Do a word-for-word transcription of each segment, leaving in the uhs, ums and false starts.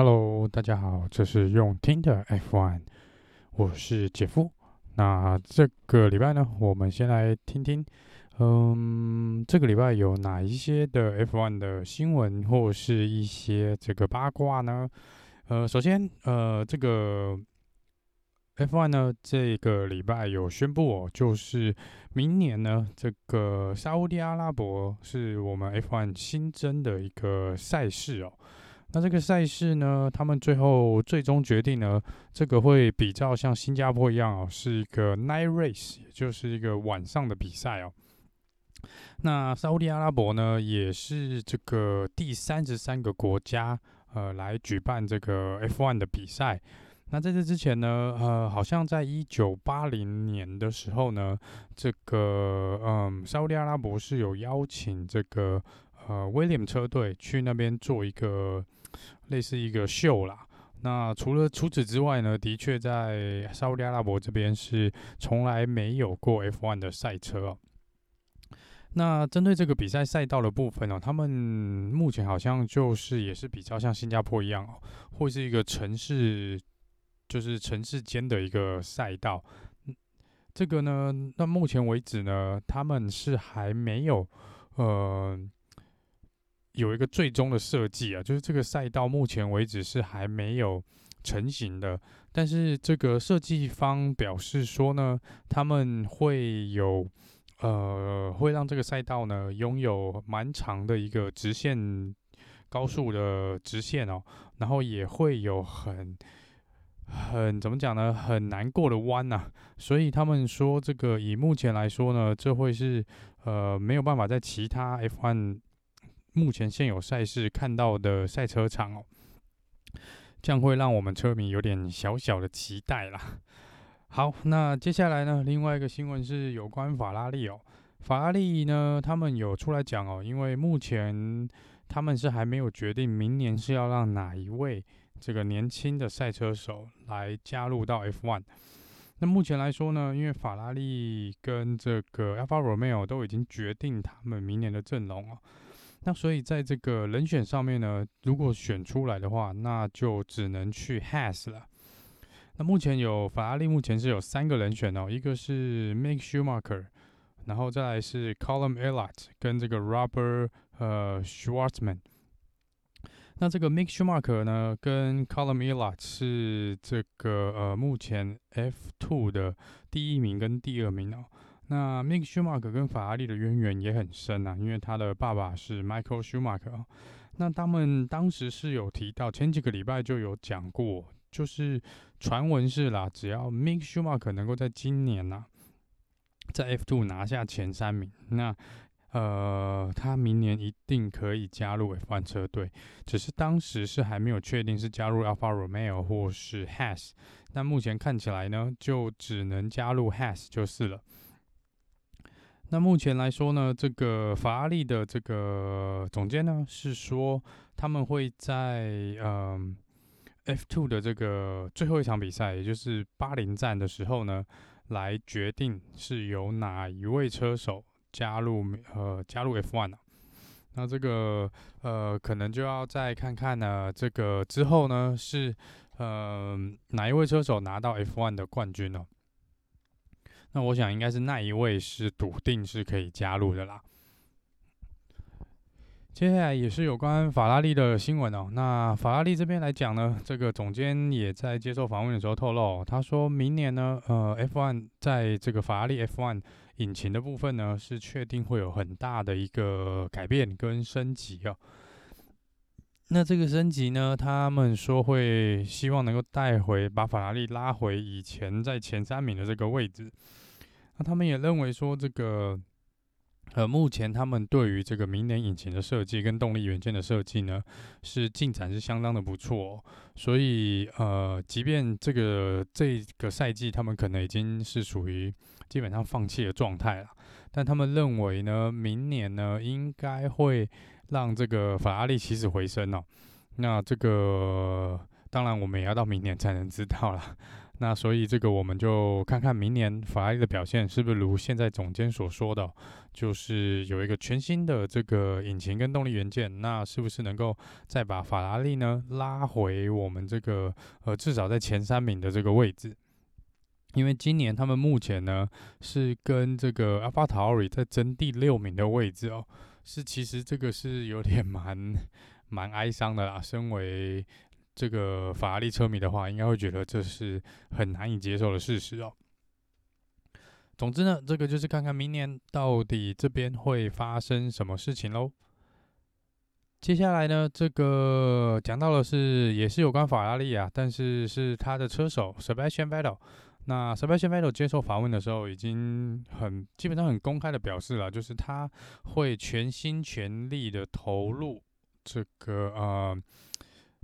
Hello， 大家好，这是用Tinder F one， 我是杰夫。那这个礼拜呢，我们先来听听，嗯，这个礼拜有哪一些的 F one 的新闻或是一些这个八卦呢？呃，首先，呃，这个 F one 呢，这个礼拜有宣布哦，就是明年呢，这个沙烏地阿拉伯是我们 F one 新增的一个赛事哦。那这个赛事呢，他们最后最终决定呢，这个会比较像新加坡一样哦，是一个 night race， 也就是一个晚上的比赛哦。那沙烏地阿拉伯呢，也是这个第三十三个国家呃来举办这个 F one 的比赛。那在这之前呢，呃，好像在一九八零年的时候呢，这个嗯，沙烏地阿拉伯是有邀请这个呃 William 车队去那边做一个类似一个秀啦。那除了除此之外呢，的确在沙烏地阿拉伯这边是从来没有过 F one 的赛车哦。那针对这个比赛赛道的部分哦，他们目前好像就是也是比较像新加坡一样哦，或是一个城市，就是城市间的一个赛道。这个呢，那目前为止呢，他们是还没有呃。有一个最终的设计啊，就是这个赛道目前为止是还没有成型的，但是这个设计方表示说呢，他们会有呃会让这个赛道呢拥有蛮长的一个直线高速的直线哦，然后也会有很很怎么讲呢，很难过的弯啊，所以他们说这个以目前来说呢，这会是呃没有办法在其他 F one。目前现有赛事看到的赛车场哦，这样会让我们车迷有点小小的期待啦。好，那接下来呢，另外一个新闻是有关法拉利哦。法拉利呢，他们有出来讲哦，因为目前他们是还没有决定明年是要让哪一位这个年轻的赛车手来加入到 F one。那目前来说呢，因为法拉利跟这个 Alfa Romeo 都已经决定他们明年的阵容哦。那所以在这个人选上面呢，如果选出来的话，那就只能去 Haas 了。那目前有法拉利目前是有三个人选哦，一个是 Mick Schumacher， 然后再来是 Callum Ilott 跟这个 Robert 呃 Schwartzman。那这个 Mick Schumacher 呢跟 Callum Ilott 是这个呃目前 F two 的第一名跟第二名哦。那 Mick Schumacher 跟法拉利的渊源也很深啊，因为他的爸爸是 Michael Schumacher。那他们当时是有提到，前几个礼拜就有讲过，就是传闻是啦，只要 Mick Schumacher 能够在今年啊，在 F two 拿下前三名，那呃，他明年一定可以加入 F one 车队，只是当时是还没有确定是加入 Alfa Romeo 或是 Haas。那目前看起来呢，就只能加入 Haas 就是了。那目前来说呢，这个法拉利的这个总监呢是说，他们会在嗯 F two 的这个最后一场比赛，也就是巴林站的时候呢，来决定是由哪一位车手加入呃加入 F one 啊。那这个呃可能就要再看看呢，这个之后呢是呃哪一位车手拿到 F one 的冠军哦。那我想应该是那一位是笃定是可以加入的啦。接下来也是有关法拉利的新闻哦。那法拉利这边来讲呢，这个总监也在接受访问的时候透露，他说明年呢，呃 ，F one 在这个法拉利 F one 引擎的部分呢，是确定会有很大的一个改变跟升级哦。那这个升级呢，他们说会希望能够带回把法拉利拉回以前在前三名的这个位置。那他们也认为说，这个呃，目前他们对于这个明年引擎的设计跟动力元件的设计呢，是进展是相当的不错哦。所以呃，即便这个这个赛季他们可能已经是属于基本上放弃的状态了，但他们认为呢，明年呢应该会让这个法拉利起死回生哦。那这个当然我们也要到明年才能知道啦。那所以这个我们就看看明年法拉利的表现是不是如现在总监所说的，就是有一个全新的这个引擎跟动力元件，那是不是能够再把法拉利呢拉回我们这个呃至少在前三名的这个位置。因为今年他们目前呢是跟这个 AlphaTauri 在争第六名的位置哦，是其实这个是有点蛮蛮哀伤的啦。身为这个法拉利车迷的话，应该会觉得这是很难以接受的事实哦。总之呢，这个就是看看明年到底这边会发生什么事情喽。接下来呢，这个讲到的是也是有关法拉利啊，但是是他的车手 Sebastian Vettel。那 Sebastian Vettel 接受访问的时候，已经很基本上很公开的表示了，就是他会全心全力的投入这个呃，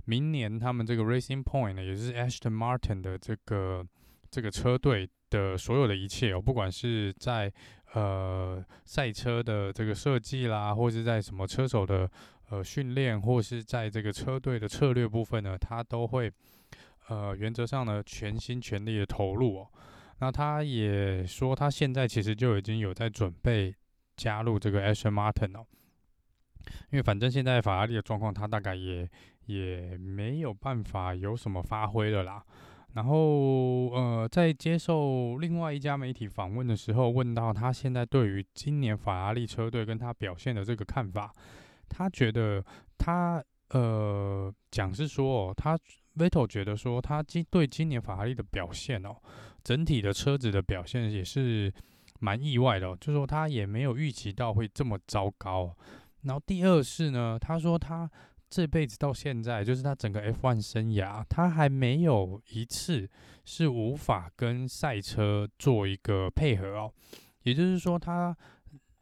明年他们这个 Racing Point 呢，也就是 Aston Martin 的这个这个车队的所有的一切哦，不管是在呃赛车的这个设计啦，或是在什么车手的呃训练，或是在这个车队的策略部分呢，他都会。呃，原则上呢，全心全力的投入哦。那他也说，他现在其实就已经有在准备加入这个 Aston Martin 哦，因为反正现在法拉利的状况，他大概也也没有办法有什么发挥了啦。然后呃，在接受另外一家媒体访问的时候，问到他现在对于今年法拉利车队跟他表现的这个看法，他觉得他呃讲是说、哦、他。Vettel 觉得说，他对今年法拉利的表现哦，整体的车子的表现也是蛮意外的、哦，就是说他也没有预期到会这么糟糕、哦。然后第二是呢，他说他这辈子到现在，就是他整个 F 一 生涯，他还没有一次是无法跟赛车做一个配合哦，也就是说他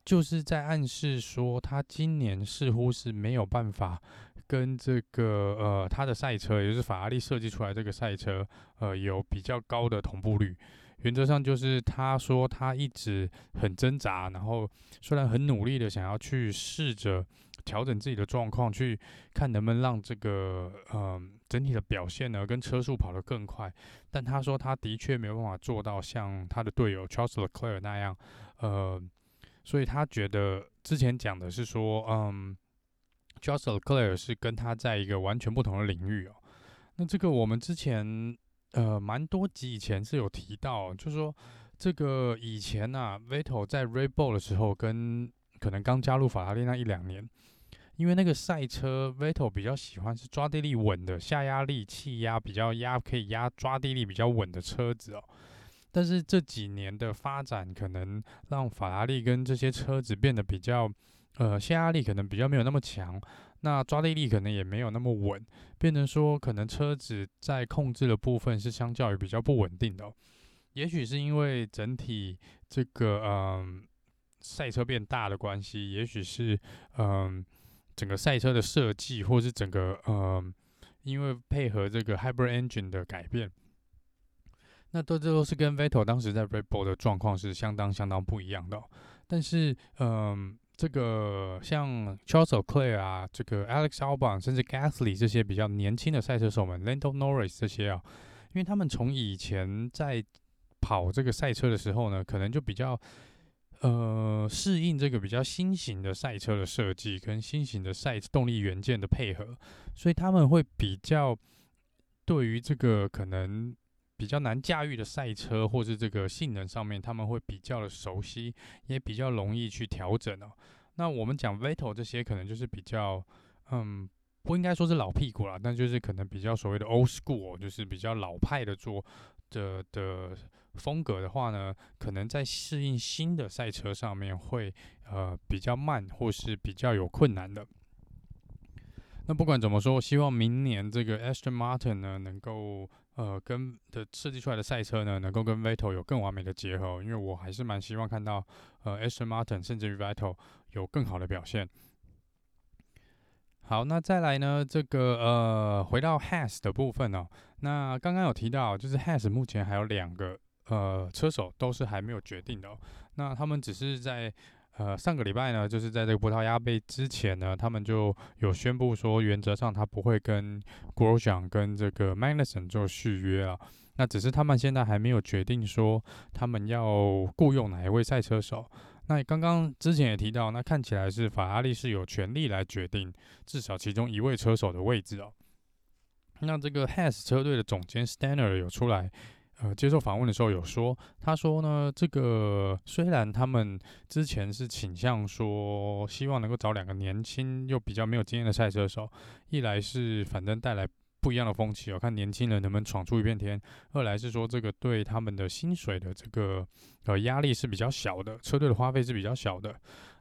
就是在暗示说，他今年似乎是没有办法。跟这个呃，他的赛车，也就是法拉利设计出来这个赛车，呃，有比较高的同步率。原则上就是他说他一直很挣扎，然后虽然很努力的想要去试着调整自己的状况，去看能不能让这个呃整体的表现呢跟车速跑得更快，但他说他的确没有办法做到像他的队友 Charles Leclerc 那样，呃，所以他觉得之前讲的是说，嗯。Charles Leclerc 是跟他在一个完全不同的领域哦。那这个我们之前呃蛮多集以前是有提到、哦，就是说这个以前啊 ，Vettel 在 Red Bull 的时候，跟可能刚加入法拉利那一两年，因为那个赛车 Vettel 比较喜欢是抓地力稳的，下压力、气压比较压可以压抓地力比较稳的车子哦。但是这几年的发展，可能让法拉利跟这些车子变得比较。呃，下压力可能比较没有那么强，那抓地力可能也没有那么稳，变成说可能车子在控制的部分是相较于比较不稳定的、哦。也许是因为整体这个嗯赛车变大的关系，也许是嗯整个赛车的设计，或是整个嗯因为配合这个 hybrid engine 的改变，那都这都是跟 Vettel 当时在 Red Bull 的状况是相当相当不一样的、哦。但是嗯。这个像 Charles Leclerc 啊，这个 Alex Albon， 甚至 Gasly 这些比较年轻的赛车手们 ，Lando Norris 这些啊，因为他们从以前在跑这个赛车的时候呢，可能就比较呃适应这个比较新型的赛车的设计跟新型的赛动力元件的配合，所以他们会比较对于这个可能。比较难驾驭的赛车，或是这个性能上面，他们会比较的熟悉，也比较容易去调整哦。那我们讲 Vettel 这些，可能就是比较，嗯，不应该说是老屁股啦，但就是可能比较所谓的 old school，、哦、就是比较老派的做的的风格的话呢，可能在适应新的赛车上面会呃比较慢，或是比较有困难的。那不管怎么说，希望明年这个 Aston Martin 呢，能够。呃，跟的设计出来的赛车呢，能够跟 Vettel 有更完美的结合，因为我还是蛮希望看到呃 Aston Martin 甚至于 Vettel 有更好的表现。好，那再来呢，这个呃，回到 Haas 的部分哦，那刚刚有提到，就是 Haas 目前还有两个呃车手都是还没有决定的、哦，那他们只是在。呃，上个礼拜呢，就是在这个葡萄牙杯之前呢，他们就有宣布说，原则上他不会跟 Grosjean 跟这个 Magnussen 做续约啊。那只是他们现在还没有决定说他们要雇用哪一位赛车手。那刚刚之前也提到，那看起来是法拉利是有权利来决定至少其中一位车手的位置哦。那这个 Haas 车队的总监 Steiner 有出来呃，接受访问的时候有说，他说呢，这个虽然他们之前是倾向说希望能够找两个年轻又比较没有经验的赛车手，一来是反正带来不一样的风气哦，看年轻人能不能闯出一片天；二来是说这个对他们的薪水的这个呃压力是比较小的，车队的花费是比较小的。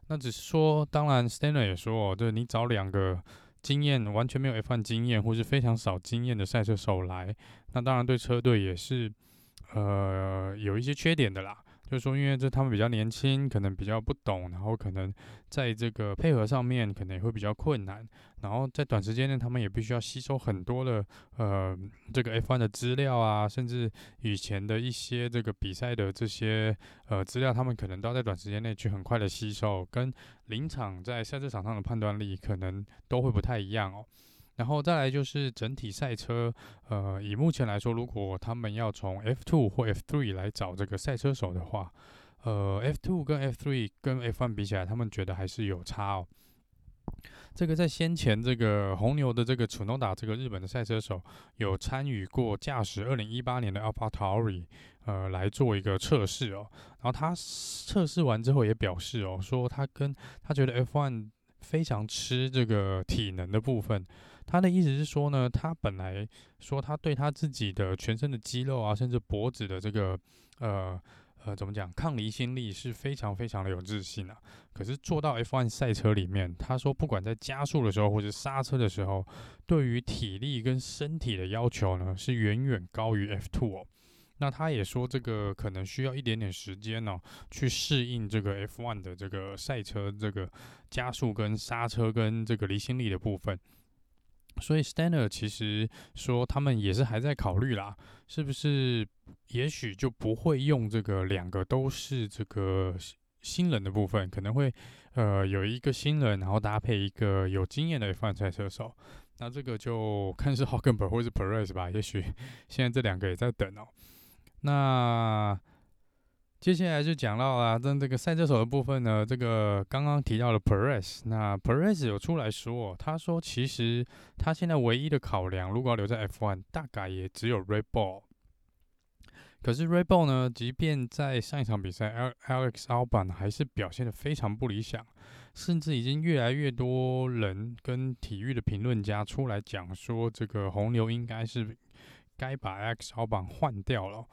那只是说，当然 Steiner 也说哦，对你找两个经验完全没有 F 一 经验或是非常少经验的赛车手来，那当然对车队也是呃有一些缺点的啦，就是说因为这他们比较年轻，可能比较不懂，然后可能在这个配合上面可能也会比较困难，然后在短时间内他们也必须要吸收很多的呃这个 F 一 的资料啊，甚至以前的一些这个比赛的这些呃资料，他们可能都要在短时间内去很快的吸收，跟临场在赛车场上的判断力可能都会不太一样哦。然后再来就是整体赛车，呃，以目前来说，如果他们要从 F 二 或 F 三 来找这个赛车手的话，呃 ，F 二 跟 F 三 跟 F 一 比起来，他们觉得还是有差哦。这个在先前这个红牛的这个Tsunoda这个日本的赛车手有参与过驾驶二零一八年的 AlphaTauri 呃来做一个测试哦，然后他测试完之后也表示哦，说他跟他觉得 F 一 非常吃这个体能的部分。他的意思是说呢，他本来说他对他自己的全身的肌肉啊，甚至脖子的这个呃呃怎么讲抗离心力是非常非常的有自信啊。可是坐到 F 一 赛车里面，他说不管在加速的时候或者刹车的时候，对于体力跟身体的要求呢是远远高于 F 二 哦。那他也说这个可能需要一点点时间哦，去适应这个 F 一 的这个赛车这个加速跟刹车跟这个离心力的部分。所以 Steiner 其实说他们也是还在考虑啦，是不是也许就不会用这个两个都是这个新人的部分，可能会呃有一个新人，然后搭配一个有经验的 F 一 赛车手。那这个就看是 Hülkenberg 或是 Perez 吧，也许现在这两个也在等哦。那接下来就讲到啦，那这个赛车手的部分呢，这个刚刚提到了 Perez， 那 Perez 有出来说，他说其实他现在唯一的考量，如果要留在 F 一，大概也只有 Red Bull。可是 Red Bull 呢，即便在上一场比赛 ，Alex Albon 还是表现得非常不理想，甚至已经越来越多人跟体育的评论家出来讲说，这个红牛应该是该把 Alex Albon 换掉了。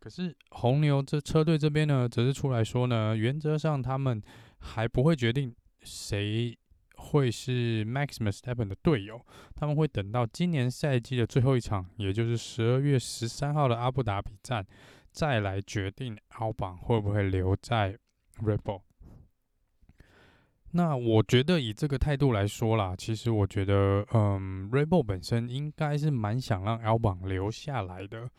可是红牛这车队这边呢，则是出来说呢，原则上他们还不会决定谁会是 Max Verstappen 的队友，他们会等到今年赛季的最后一场，也就是十二月十三号的阿布达比站，再来决定 Albon 会不会留在 Red Bull。那我觉得以这个态度来说啦，其实我觉得，嗯 ，Red Bull 本身应该是蛮想让 Albon 留下来的。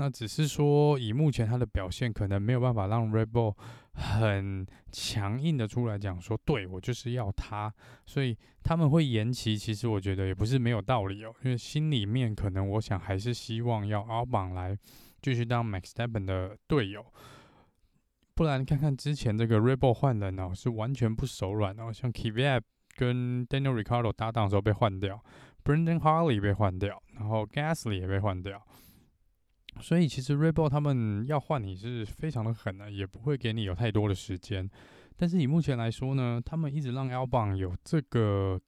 那只是说，以目前他的表现，可能没有办法让 Red Bull 很强硬的出来讲说，对我就是要他，所以他们会延期。其实我觉得也不是没有道理哦，因为心里面可能我想还是希望要 Albon 来继续当 Max Verstappen 的队友，不然看看之前这个 Red Bull 换人哦，是完全不手软哦，像 Kvyat 跟 Daniel Ricciardo 搭档的时候被换掉 ，Brendon Hartley 被换掉，然后 Gasly 也被换掉。所以其实 Red Bull 他们要换你是非常的狠的、啊，也不会给你有太多的时间。但是以目前来说呢，他们一直让 Albon 有这个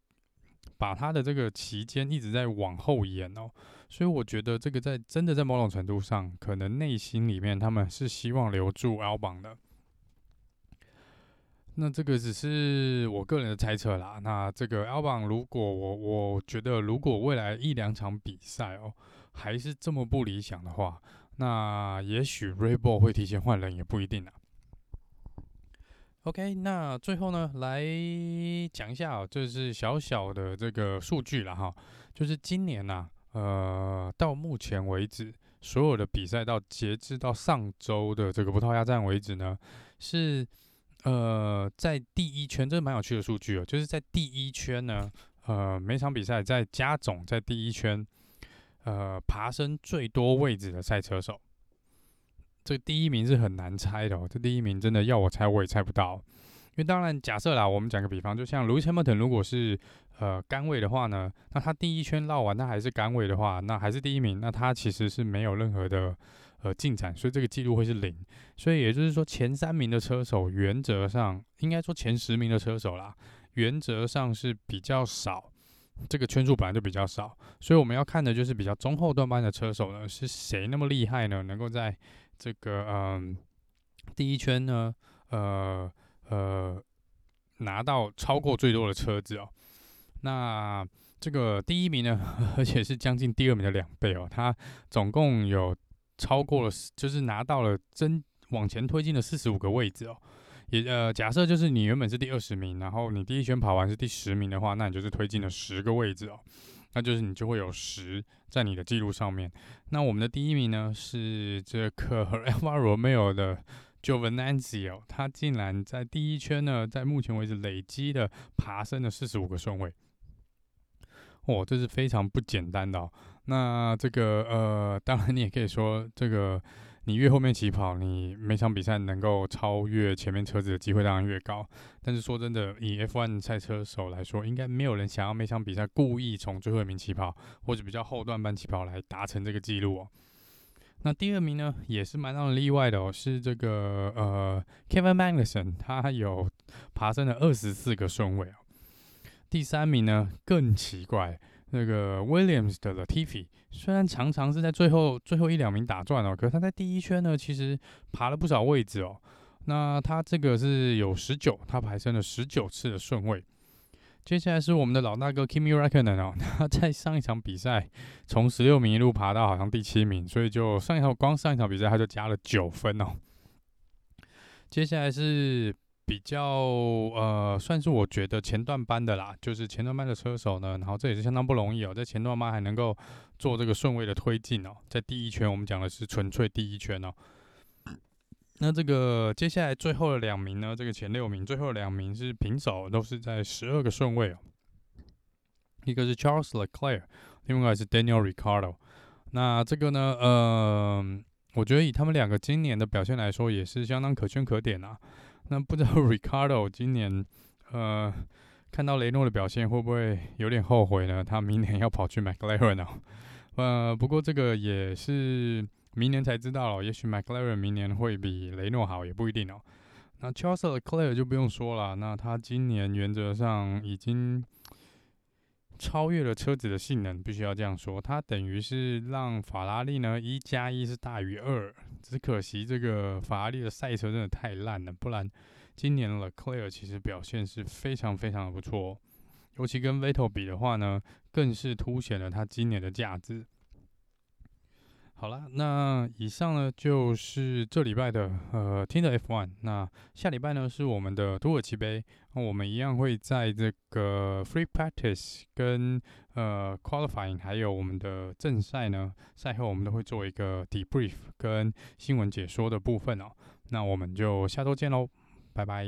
把他的这个期间一直在往后延哦，所以我觉得这个在真的在某种程度上，可能内心里面他们是希望留住 Albon 的。那这个只是我个人的猜测啦。那这个 Albon 如果我我觉得如果未来一两场比赛哦，还是这么不理想的话，那也许 Red Bull 会提前换人也不一定啊。OK， 那最后呢，来讲一下、哦，这、就是小小的这个数据啦哈，就是今年呐、啊，呃，到目前为止，所有的比赛到截至到上周的这个葡萄牙站为止呢，是呃在第一圈，这蛮有趣的数据哦，就是在第一圈呢，呃，每场比赛在加总在第一圈。呃爬升最多位置的赛车手。这第一名是很难猜的哦，这第一名真的要我猜我也猜不到。因为当然假设啦，我们讲个比方，就像 Louis Hamilton 如果是呃杆位的话呢，那他第一圈绕完那还是杆位的话，那还是第一名，那他其实是没有任何的呃进展，所以这个记录会是零。所以也就是说前三名的车手原则上，应该说前十名的车手啦，原则上是比较少，这个圈数本来就比较少，所以我们要看的就是比较中后段班的车手呢是谁那么厉害呢，能够在这个嗯、呃、第一圈呢呃呃拿到超过最多的车子哦。那这个第一名呢，而且是将近第二名的两倍哦，他总共有超过了，就是拿到了真往前推进了四十五个位置哦。也呃，假设就是你原本是第二十名，然后你第一圈跑完是第十名的话，那你就是推进了十个位置哦，那就是你就会有十在你的记录上面。那我们的第一名呢是这个 Alfa Romeo 的 Giovinazzi 哦，他竟然在第一圈呢，在目前为止累积的爬升了四十五个顺位，哦，这是非常不简单的哦。那这个呃，当然你也可以说这个。你越后面起跑，你每场比赛能够超越前面车子的机会当然越高。但是说真的，以 F 一 赛车手来说，应该没有人想要每场比赛故意从最后一名起跑，或者比较后段班起跑来达成这个记录哦。那第二名呢，也是蛮让人意外的哦，是这个呃 Kevin Magnussen， 他有爬升了二十四个顺位哦。第三名呢更奇怪。那个 Williams 的 Latifi 虽然常常是在最后最后一两名打转哦，可是他在第一圈呢，其实爬了不少位置哦。那他这个是有十九，他爬升了十九次的顺位。接下来是我们的老大哥 Kimi Raikkonen 哦，他在上一场比赛从十六名一路爬到好像第七名，所以就上一场光上一场比赛他就加了九分哦。接下来是。比较呃，算是我觉得前段班的啦，就是前段班的车手呢，然后这也是相当不容易哦，在前段班还能够做这个顺位的推进哦，在第一圈我们讲的是纯粹第一圈哦。那这个接下来最后的两名呢，这个前六名最后的两名是平手，都是在十二个顺位哦。一个是 Charles Leclerc， 另外是 Daniel Ricciardo。那这个呢，呃，我觉得以他们两个今年的表现来说，也是相当可圈可点啊。那不知道 Ricardo 今年，呃，看到雷诺的表现会不会有点后悔呢？他明年要跑去 McLaren 哦，呃，不过这个也是明年才知道了，也许 McLaren 明年会比雷诺好也不一定哦。那 Charles Leclerc 就不用说了，那他今年原则上已经超越了车子的性能，必须要这样说，他等于是让法拉利呢一加一是大于二。只可惜这个法拉利的赛车真的太烂了，不然今年 Leclerc 其实表现是非常非常的不错、哦，尤其跟 Vettel 比的话呢，更是凸显了他今年的价值。好啦，那以上呢就是这礼拜的呃 Tinder F 一， 那下礼拜呢是我们的土耳其杯，那我们一样会在这个 Free Practice 跟呃 Qualifying 还有我们的正赛呢，赛后我们都会做一个 Debrief 跟新闻解说的部分哦，那我们就下周见喽，拜拜。